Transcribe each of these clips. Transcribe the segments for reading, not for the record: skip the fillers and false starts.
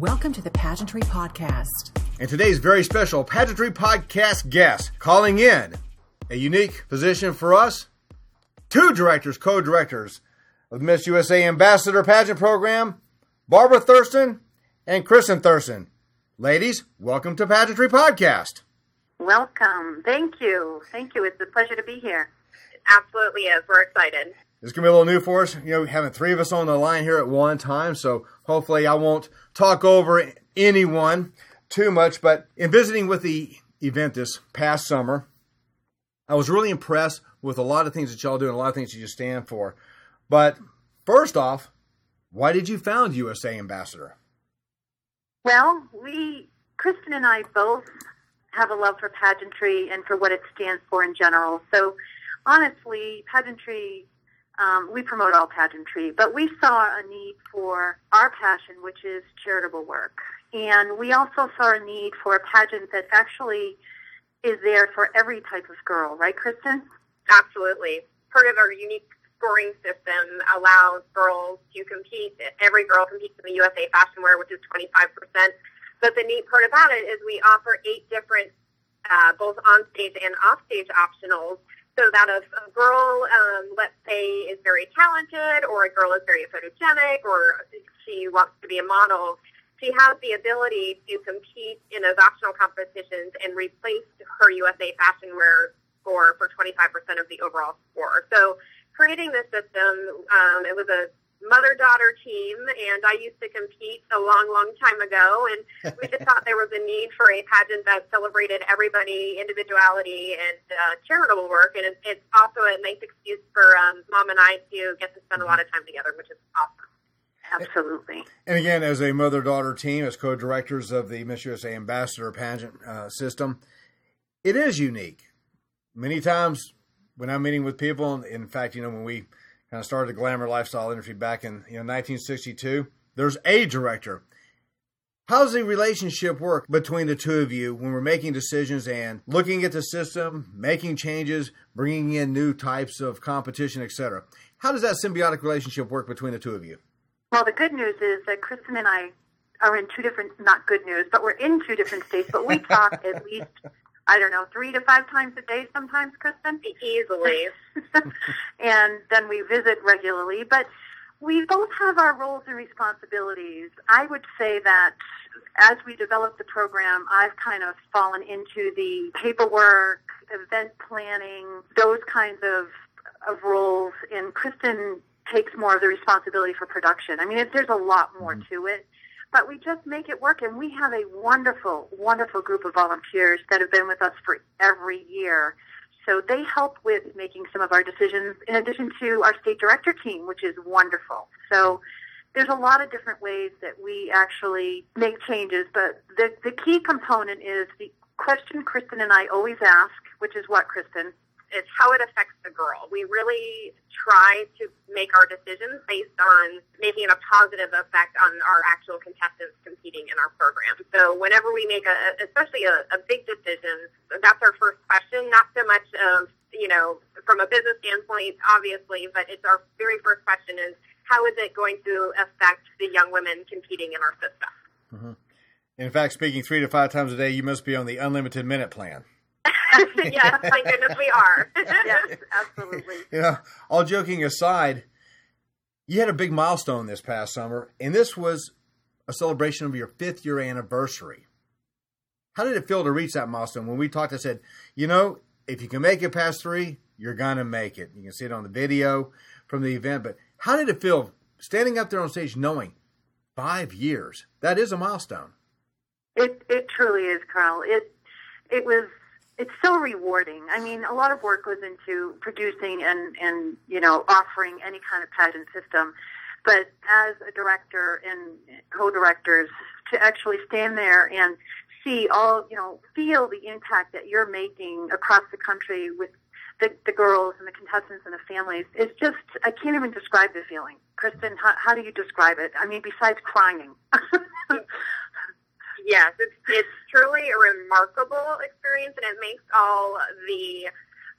Welcome to the Pageantry Podcast. And today's very special Pageantry Podcast guest calling in a unique position for us, two directors, co-directors of the Miss USA Ambassador Pageant Program, Barbara Thurston and Kristen Thurston. Ladies, welcome to Pageantry Podcast. Welcome. Thank you. Thank you. It's a pleasure to be here. It absolutely is. We're excited. It's going to be a little new for us, you know, having three of us on the line here at one time, so hopefully I won't talk over anyone too much, but in visiting with the event this past summer, I was really impressed with a lot of things that y'all do and a lot of things that you stand for. But first off, why did you found USA Ambassador? Well, Kristen and I both have a love for pageantry and for what it stands for in general. So honestly, pageantry... we promote all pageantry, but we saw a need for our passion, which is charitable work. And we also saw a need for a pageant that actually is there for every type of girl. Right, Kristen? Absolutely. Part of our unique scoring system allows girls to compete. Every girl competes in the USA Fashion Wear, which is 25%. But the neat part about it is we offer 8 different, both on-stage and off-stage optionals. So that if a girl, let's say, is very talented, or a girl is very photogenic, or she wants to be a model, she has the ability to compete in those optional competitions and replace her USA Fashion Wear score for 25% of the overall score. So creating this system, it was a mother-daughter team, and I used to compete a long, long time ago, and we just thought there was a need for a pageant that celebrated everybody, individuality, and charitable work, and it's also a nice excuse for Mom and I to get to spend a lot of time together, which is awesome. Absolutely. And again, as a mother-daughter team, as co-directors of the Miss USA Ambassador Pageant system, it is unique. Many times when I'm meeting with people, in fact, you know, when we kind of started the Glamour Lifestyle Industry back in 1962. There's a director. How's the relationship work between the two of you when we're making decisions and looking at the system, making changes, bringing in new types of competition, etc.? How does that symbiotic relationship work between the two of you? Well, the good news is that Kristen and I are in two different, not good news, but we're in two different states, but we talk at least... 3 to 5 times a day sometimes, Kristen? Easily. And then we visit regularly. But we both have our roles and responsibilities. I would say that as we develop the program, I've kind of fallen into the paperwork, event planning, those kinds of roles. And Kristen takes more of the responsibility for production. I mean, there's a lot more to it. But we just make it work, and we have a wonderful, wonderful group of volunteers that have been with us for every year. So they help with making some of our decisions, in addition to our state director team, which is wonderful. So there's a lot of different ways that we actually make changes, but the key component is the question Kristen and I always ask, which is what, Kristen? It's how it affects the girl. We really try to make our decisions based on making a positive effect on our actual contestants competing in our program. So whenever we make, especially a big decision, that's our first question, not so much of, you know, from a business standpoint, obviously, but it's our very first question is, how is it going to affect the young women competing in our system? Mm-hmm. In fact, speaking 3 to 5 times a day, you must be on the unlimited minute plan. Yes, thank goodness we are. Yes, absolutely. You know, all joking aside, you had a big milestone this past summer, and this was a celebration of your 5th-year anniversary. How did it feel to reach that milestone? When we talked, I said, you know, if you can make it past 3, you're going to make it. You can see it on the video from the event. But how did it feel standing up there on stage knowing 5 years? That is a milestone. It truly is, Carl. It was... It's so rewarding. I mean, a lot of work goes into producing and you know, offering any kind of pageant system. But as a director and co-directors, to actually stand there and see all, you know, feel the impact that you're making across the country with the girls and the contestants and the families, it's just, I can't even describe the feeling. Kristen, how do you describe it? I mean, besides crying. Yes, it's truly a remarkable experience, and it makes all the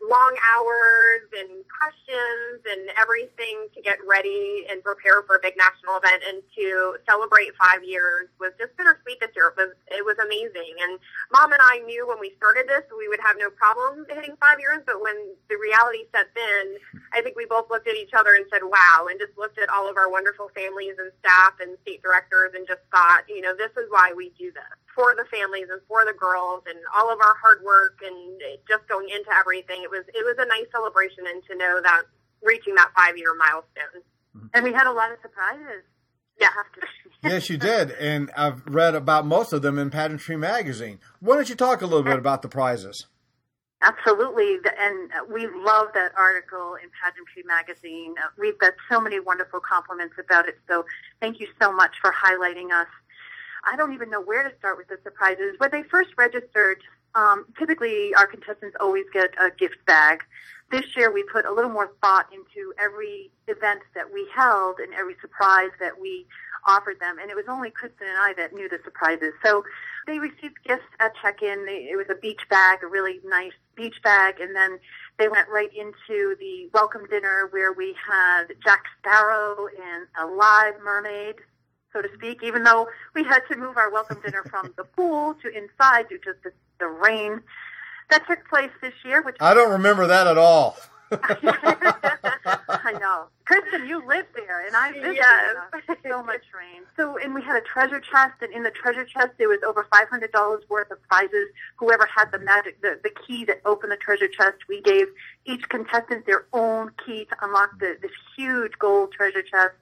long hours and questions and everything to get ready and prepare for a big national event and to celebrate 5 years was just bittersweet this year. It was amazing. And Mom and I knew when we started this we would have no problem hitting 5 years, but when the reality sets in, I think we both looked at each other and said, wow, and just looked at all of our wonderful families and staff and state directors and just thought, you know, this is why we do this, for the families and for the girls and all of our hard work and just going into everything. It was a nice celebration and to know that reaching that 5-year milestone. And we had a lot of surprises. Yeah. Yes, you did. And I've read about most of them in Pageantry Magazine. Why don't you talk a little bit about the prizes? Absolutely. And we love that article in Pageantry Magazine. We've got so many wonderful compliments about it. So thank you so much for highlighting us. I don't even know where to start with the surprises. When they first registered, typically our contestants always get a gift bag. This year we put a little more thought into every event that we held and every surprise that we offered them. And it was only Kristen and I that knew the surprises. So they received gifts at check-in. It was a beach bag, a really nice beach bag. And then they went right into the welcome dinner where we had Jack Sparrow and a live mermaid, so to speak, even though we had to move our welcome dinner from the pool to inside due to the rain that took place this year. Which I don't remember that at all. I know. Kristen, you lived there, and I visited. Yes. So much rain. So, and we had a treasure chest, and in the treasure chest there was over $500 worth of prizes. Whoever had the magic, the key that opened the treasure chest, we gave each contestant their own key to unlock this huge gold treasure chest.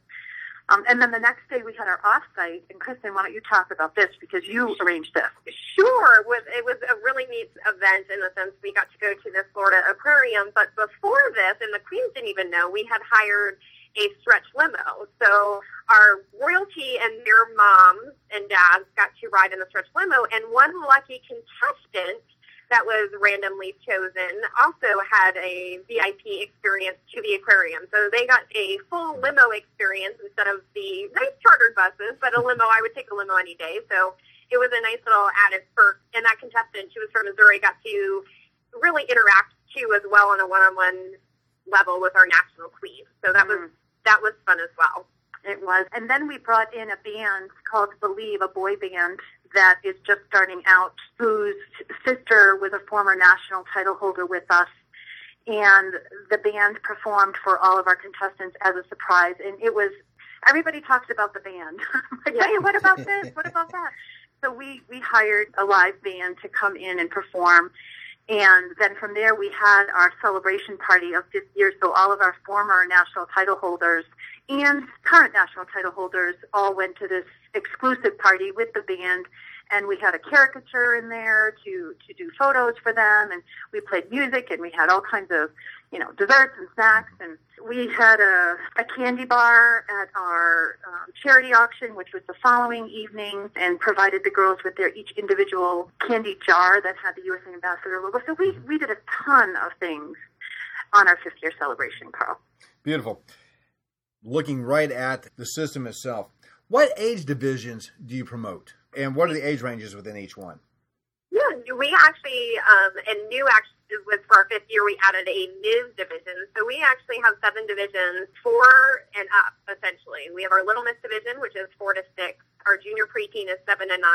And then the next day we had our offsite, and Kristen, why don't you talk about this, because you arranged this. Sure. It was a really neat event in the sense we got to go to the Florida Aquarium, but before this, and the Queens didn't even know, we had hired a stretch limo. So our royalty and their moms and dads got to ride in the stretch limo, and one lucky contestant that was randomly chosen also had a VIP experience to the aquarium. So they got a full limo experience instead of the nice chartered buses, but a limo. I would take a limo any day. So it was a nice little added perk. And that contestant, she was from Missouri, got to really interact too as well on a one-on-one level with our national queen. So that was fun as well. It was. And then we brought in a band called Believe, a boy band that is just starting out, whose sister was a former national title holder with us. And the band performed for all of our contestants as a surprise. And it was, everybody talks about the band. Like, hey, what about this? What about that? So we hired a live band to come in and perform. And then from there, we had our celebration party of 5th year. So all of our former national title holders and current national title holders all went to this exclusive party with the band. And we had a caricature in there to do photos for them. And we played music, and we had all kinds of, you know, desserts and snacks. And we had a candy bar at our charity auction, which was the following evening, and provided the girls with their each individual candy jar that had the U.S.A. Ambassador logo. So we did a ton of things on our 5th year celebration, Carl. Beautiful. Looking right at the system itself, what age divisions do you promote? And what are the age ranges within each one? Yeah, we actually, with for our 5th year, we added a new division. So we actually have 7 divisions, 4 and up, essentially. We have our Little Miss division, which is 4 to 6. Our junior preteen is 7 to 9.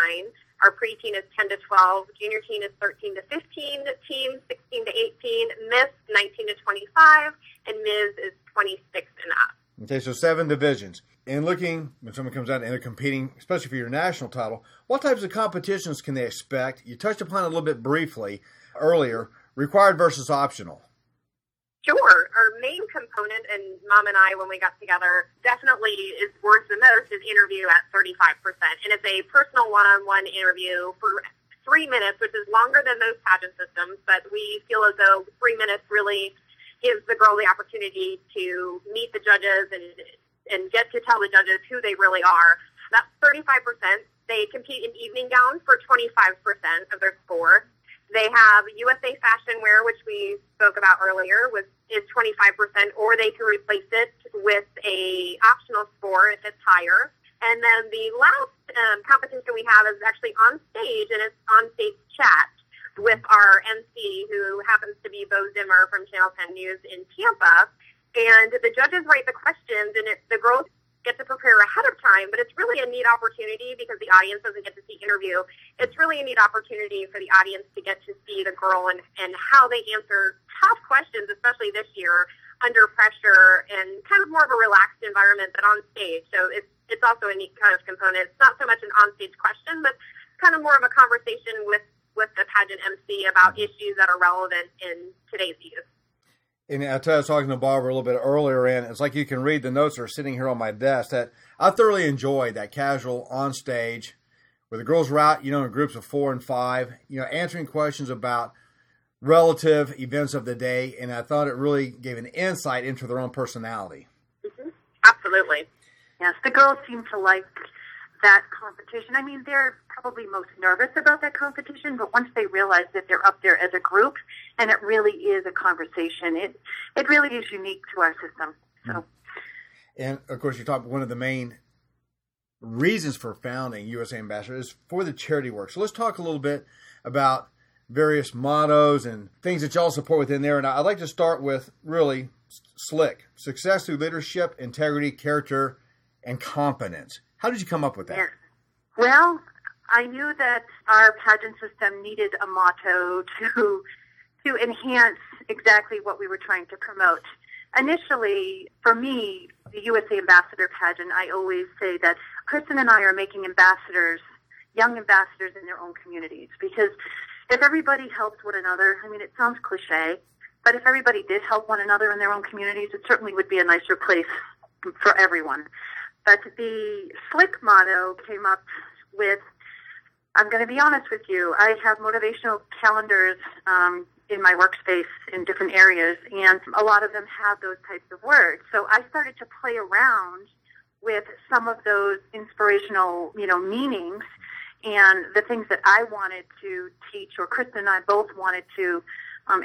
Our preteen is 10 to 12. Junior teen is 13 to 15. Teen, 16 to 18. Miss, 19 to 25. And Ms. is 26 and up. Okay, so 7 divisions. And looking, when someone comes out and they're competing, especially for your national title, what types of competitions can they expect? You touched upon it a little bit briefly earlier, required versus optional. Sure. Our main component, and Mom and I, when we got together, definitely is worth the most, is interview at 35%. And it's a personal one-on-one interview for 3 minutes, which is longer than most pageant systems, but we feel as though 3 minutes really gives the girl the opportunity to meet the judges and get to tell the judges who they really are. That's 35%. They compete in evening gowns for 25% of their score. They have USA fashion wear, which we spoke about earlier, is 25%, or they can replace it with a optional score if it's higher. And then the last competition we have is actually on stage, and it's on stage chat. with our MC, who happens to be Bo Zimmer from Channel 10 News in Tampa. And the judges write the questions, and the girls get to prepare ahead of time, but it's really a neat opportunity because the audience doesn't get to see interview. It's really a neat opportunity for the audience to get to see the girl and how they answer tough questions, especially this year, under pressure and kind of more of a relaxed environment than on stage. So it's also a neat kind of component. It's not so much an on-stage question, but kind of more of a conversation with the pageant MC about issues that are relevant in today's youth. And I was talking to Barbara a little bit earlier, and it's like you can read the notes that are sitting here on my desk, that I thoroughly enjoyed that casual on stage where the girls were out, you know, in groups of 4 and 5, you know, answering questions about relative events of the day. And I thought it really gave an insight into their own personality. Mm-hmm. Absolutely. Yes, the girls seem to like that competition. I mean, they're probably most nervous about that competition, but once they realize that they're up there as a group, and it really is a conversation, it really is unique to our system. So, and of course, you talked one of the main reasons for founding USA Ambassador is for the charity work. So let's talk a little bit about various mottos and things that y'all support within there. And I'd like to start with really slick: success through leadership, integrity, character, and competence. How did you come up with that? Yeah. Well, I knew that our pageant system needed a motto to enhance exactly what we were trying to promote. Initially, for me, the USA Ambassador Pageant, I always say that Kristen and I are making ambassadors, young ambassadors in their own communities, because if everybody helped one another, I mean, it sounds cliche, but if everybody did help one another in their own communities, it certainly would be a nicer place for everyone. But the slick motto came up with, I'm going to be honest with you, I have motivational calendars in my workspace in different areas, and a lot of them have those types of words. So I started to play around with some of those inspirational, you know, meanings and the things that I wanted to teach, or Kristen and I both wanted to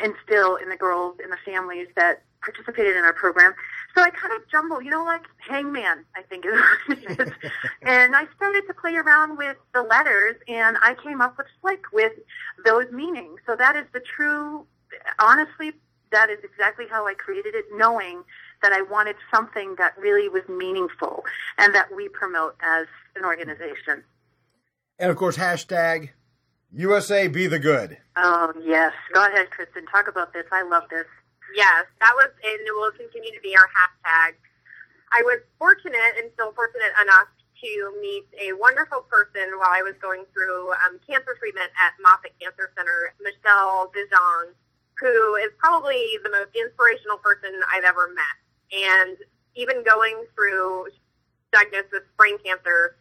instill in the girls and the families that participated in our program. So I kind of jumbled, you know, like hangman, I think it is. And I started to play around with the letters, and I came up with slick with those meanings. So that is the true, honestly, that is exactly how I created it, knowing that I wanted something that really was meaningful and that we promote as an organization. And, of course, hashtag USA Be the Good. Oh, yes. Go ahead, Kristen. Talk about this. I love this. Yes, that was, and it will continue to be our hashtag. I was fortunate and still fortunate enough to meet a wonderful person while I was going through cancer treatment at Moffitt Cancer Center, Michelle DeJong, who is probably the most inspirational person I've ever met. And even going through diagnosis with brain cancer,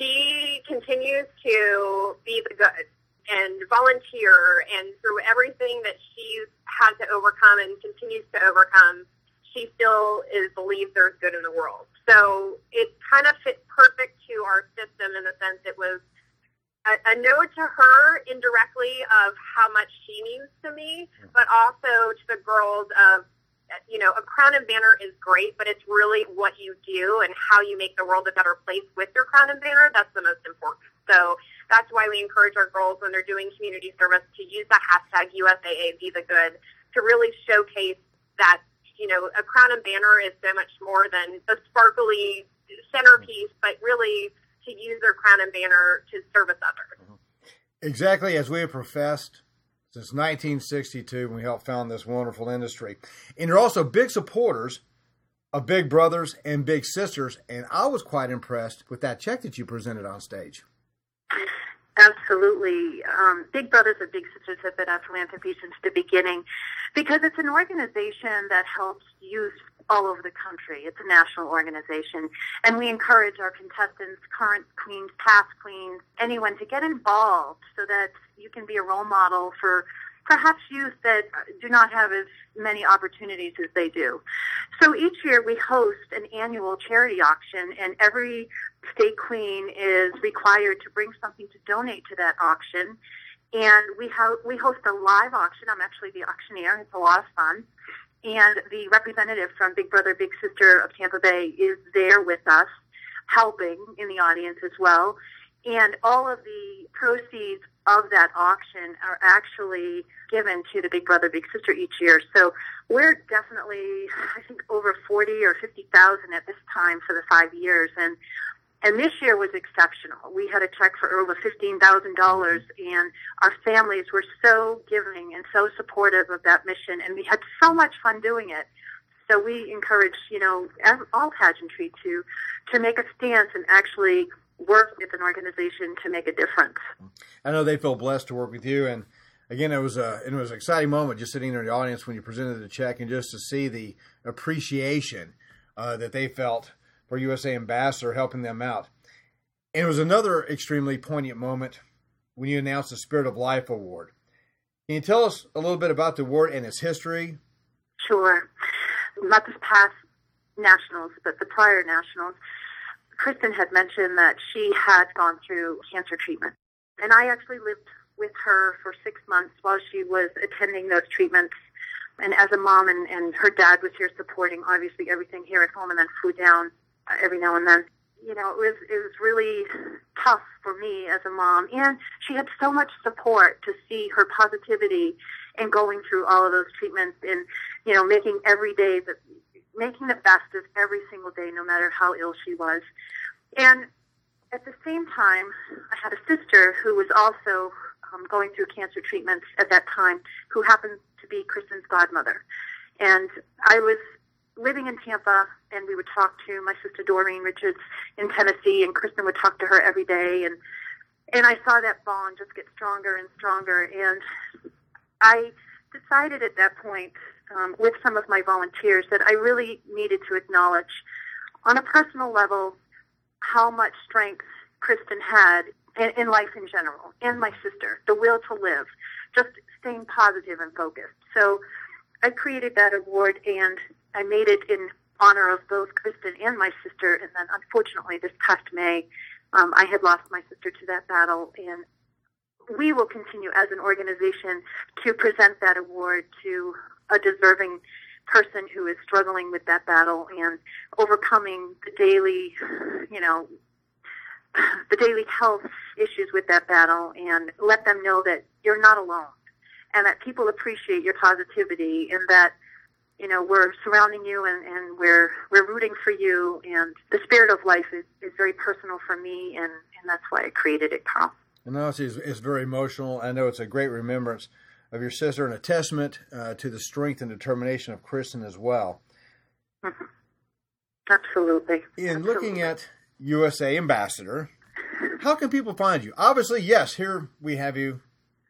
she continues to be the good and volunteer, and through everything that she's had to overcome and continues to overcome, she still believes there's good in the world. So it kind of fit perfect to our system in the sense it was a note to her indirectly of how much she means to me, but also to the girls of, you know, a crown and banner is great, but it's really what you do and how you make the world a better place with your crown and banner. That's the most important. So that's why we encourage our girls when they're doing community service to use the hashtag USAA Be the Good to really showcase that, you know, a crown and banner is so much more than a sparkly centerpiece, but really to use their crown and banner to service others. Exactly as we have professed since 1962 when we helped found this wonderful industry. And you're also big supporters of Big Brothers and Big Sisters, and I was quite impressed with that check that you presented on stage. Absolutely. Big Brothers and Big Sisters have been our philanthropy since the beginning because it's an organization that helps youth all over the country. It's a national organization, and we encourage our contestants, current queens, past queens, anyone to get involved so that you can be a role model for perhaps youth that do not have as many opportunities as they do. So each year we host an annual charity auction, and every state queen is required to bring something to donate to that auction. And we host a live auction. I'm actually the auctioneer. It's a lot of fun. And the representative from Big Brother, Big Sister of Tampa Bay is there with us, helping in the audience as well. And all of the proceeds of that auction are actually given to the Big Brother, Big Sister each year. So we're definitely, I think, over 40 or 50,000 at this time for the 5 years. And this year was exceptional. We had a check for over $15,000, and our families were so giving and so supportive of that mission, and we had so much fun doing it. So we encourage, you know, all pageantry to make a stance and actually work with an organization to make a difference. I know they feel blessed to work with you, and again, it was an exciting moment just sitting there in the audience when you presented the check, and just to see the appreciation that they felt for USA Ambassador helping them out. And it was another extremely poignant moment when you announced the Spirit of Life Award. Can you tell us a little bit about the award and its history? Sure. Not this past nationals, but the prior nationals, Kristen had mentioned that she had gone through cancer treatment. And I actually lived with her for 6 months while she was attending those treatments. And as a mom, and her dad was here supporting, obviously, everything here at home, and then flew down every now and then. You know, it was really tough for me as a mom. And she had so much support to see her positivity and going through all of those treatments and, you know, making every day that... making the best of every single day, no matter how ill she was. And at the same time, I had a sister who was also going through cancer treatments at that time, who happened to be Kristen's godmother. And I was living in Tampa, and we would talk to my sister Doreen Richards in Tennessee, and Kristen would talk to her every day. And I saw that bond just get stronger and stronger. And I decided at that point, with some of my volunteers, that I really needed to acknowledge on a personal level how much strength Kristen had in life in general, and my sister, the will to live, just staying positive and focused. So I created that award, and I made it in honor of both Kristen and my sister. And then, unfortunately, this past May, I had lost my sister to that battle, and we will continue as an organization to present that award to a deserving person who is struggling with that battle and overcoming the daily, you know, the daily health issues with that battle, and let them know that you're not alone, and that people appreciate your positivity, and that, you know, we're surrounding you, and we're rooting for you. And the Spirit of Life is very personal for me, and that's why I created it, Carl. And honestly, it's very emotional. I know it's a great remembrance of your sister, and a testament to the strength and determination of Kristen as well. Mm-hmm. Absolutely. In looking at USA Ambassador, how can people find you? Obviously, yes, here we have you,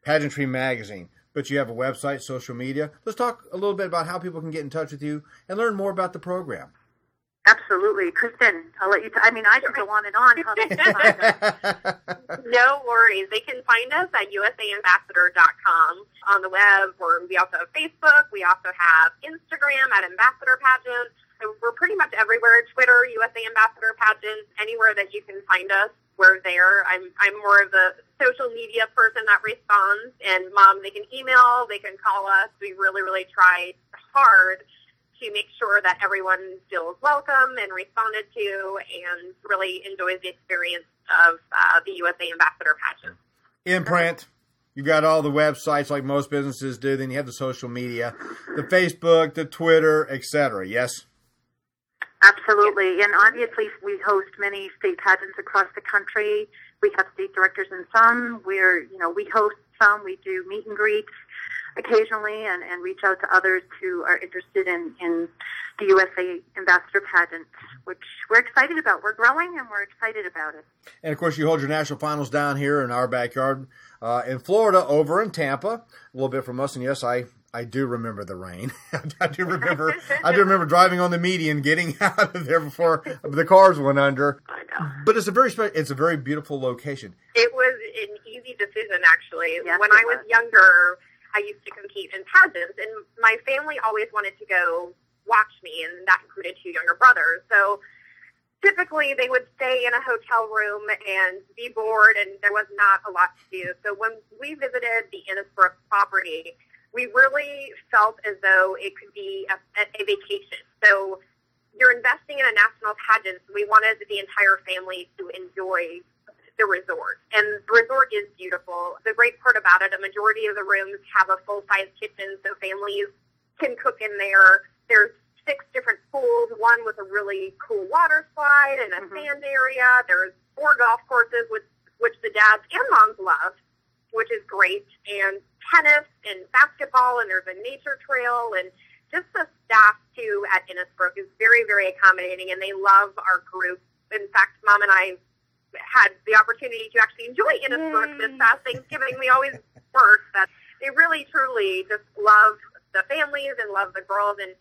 Pageantry Magazine, but you have a website, social media. Let's talk a little bit about how people can get in touch with you and learn more about the program. Absolutely. Kristen, I'll let you I could go on and on. How they can find us. No worries. They can find us at usaambassador.com on the web, or we also have Facebook. We also have Instagram at Ambassador Pageant. So we're pretty much everywhere. Twitter, USA Ambassador Pageant, anywhere that you can find us, we're there. I'm more of the social media person that responds. And, Mom, they can email, they can call us. We really, really try hard to make sure that everyone feels welcome and responded to and really enjoys the experience of the USA Ambassador Pageant. Imprint. You've got all the websites like most businesses do. Then you have the social media, the Facebook, the Twitter, etc. Yes? Absolutely. And obviously we host many state pageants across the country. We have state directors in some. We host some. We do meet and greets occasionally, and reach out to others who are interested in the USA Ambassador Pageant, which we're excited about. We're growing, and we're excited about it. And, of course, you hold your national finals down here in our backyard in Florida, over in Tampa, a little bit from us. And, yes, I do remember the rain. I do remember driving on the median, getting out of there before the cars went under. I know. But it's a very beautiful location. It was an easy decision, actually. Yes, when I was younger, I used to compete in pageants, and my family always wanted to go watch me, and that included two younger brothers. So typically they would stay in a hotel room and be bored, and there was not a lot to do. So when we visited the Innisbrook property, we really felt as though it could be a vacation. So you're investing in a national pageant. We wanted the entire family to enjoy the resort, and the resort is beautiful. The great part about it, a majority of the rooms have a full-size kitchen, so families can cook in there. There's 6 different pools, one with a really cool water slide and a sand area. There's 4 golf courses, which the dads and moms love, which is great, and tennis and basketball, and there's a nature trail, and just the staff, too, at Innisbrook is very, very accommodating, and they love our group. In fact, Mom and I had the opportunity to actually enjoy Innisbrook this past Thanksgiving. We always work, but they really, truly just love the families and love the girls. And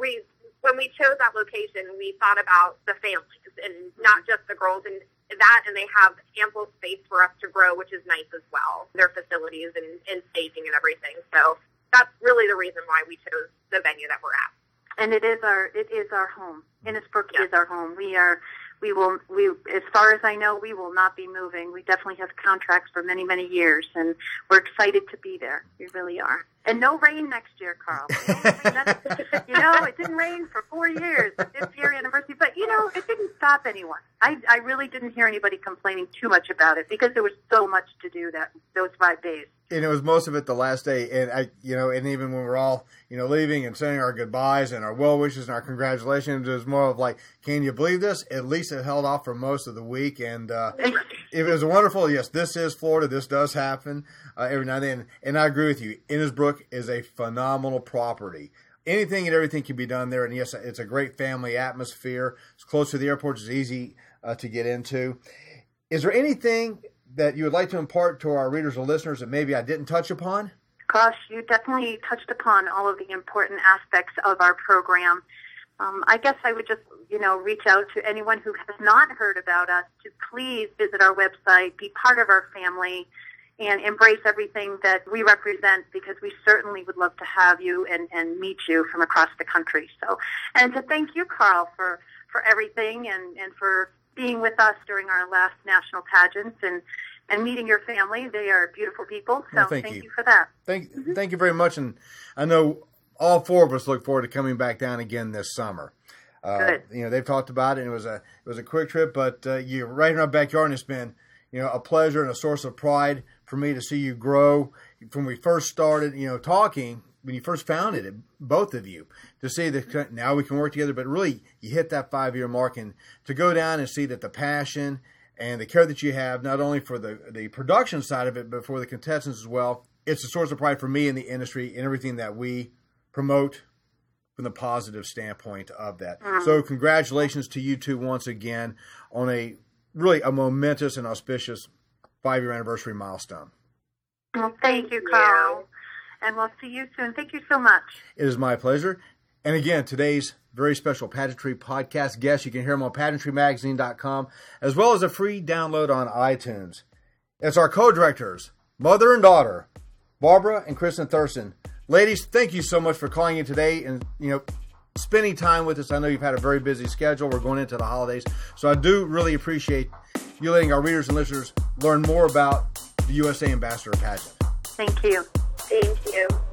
we, when we chose that location, we thought about the families and not just the girls, and that, and they have ample space for us to grow, which is nice as well, their facilities and staging and everything. So that's really the reason why we chose the venue that we're at. And it is our home. Innisbrook is our home. We as far as I know, we will not be moving. We definitely have contracts for many, many years, and we're excited to be there. We really are. And no rain next year, Carl. It didn't rain for 4 years at this year anniversary, but, it didn't stop anyone. I really didn't hear anybody complaining too much about it because there was so much to do those 5 days. And it was most of it the last day, and and even when we're all, leaving and saying our goodbyes and our well wishes and our congratulations, it was more of like, can you believe this? At least it held off for most of the week, and it was wonderful. Yes, this is Florida. This does happen every now and then, and I agree with you. Innisbrook is a phenomenal property. Anything and everything can be done there, and yes, it's a great family atmosphere. It's close to the airport. It's easy to get into. Is there anything that you would like to impart to our readers and listeners that maybe I didn't touch upon? Gosh, you definitely touched upon all of the important aspects of our program. I guess I would just, reach out to anyone who has not heard about us to please visit our website, be part of our family, and embrace everything that we represent, because we certainly would love to have you and meet you from across the country. So, and to thank you, Carl, for everything and for being with us during our last national pageants and meeting your family. They are beautiful people, so thank you for that. Thank you very much, and I know all 4 of us look forward to coming back down again this summer. Good. They've talked about it, and it was a quick trip, but you're right in our backyard, and it's been a pleasure and a source of pride for me to see you grow from we first started talking. When you first founded it, both of you, to see that now we can work together, but really you hit that 5-year mark, and to go down and see that the passion and the care that you have, not only for the production side of it, but for the contestants as well. It's a source of pride for me in the industry and everything that we promote from the positive standpoint of that. So congratulations to you two once again on a momentous and auspicious 5-year anniversary milestone. Well, thank you, Carl. And we'll see you soon. Thank you so much. It is my pleasure. And again, today's very special Pageantry podcast guest, you can hear him on pageantrymagazine.com, as well as a free download on iTunes. It's our co-directors, mother and daughter, Barbara and Kristen Thurston. Ladies, thank you so much for calling in today and, spending time with us. I know you've had a very busy schedule. We're going into the holidays. So I do really appreciate you letting our readers and listeners learn more about the USA Ambassador Pageant. Thank you. Thank you.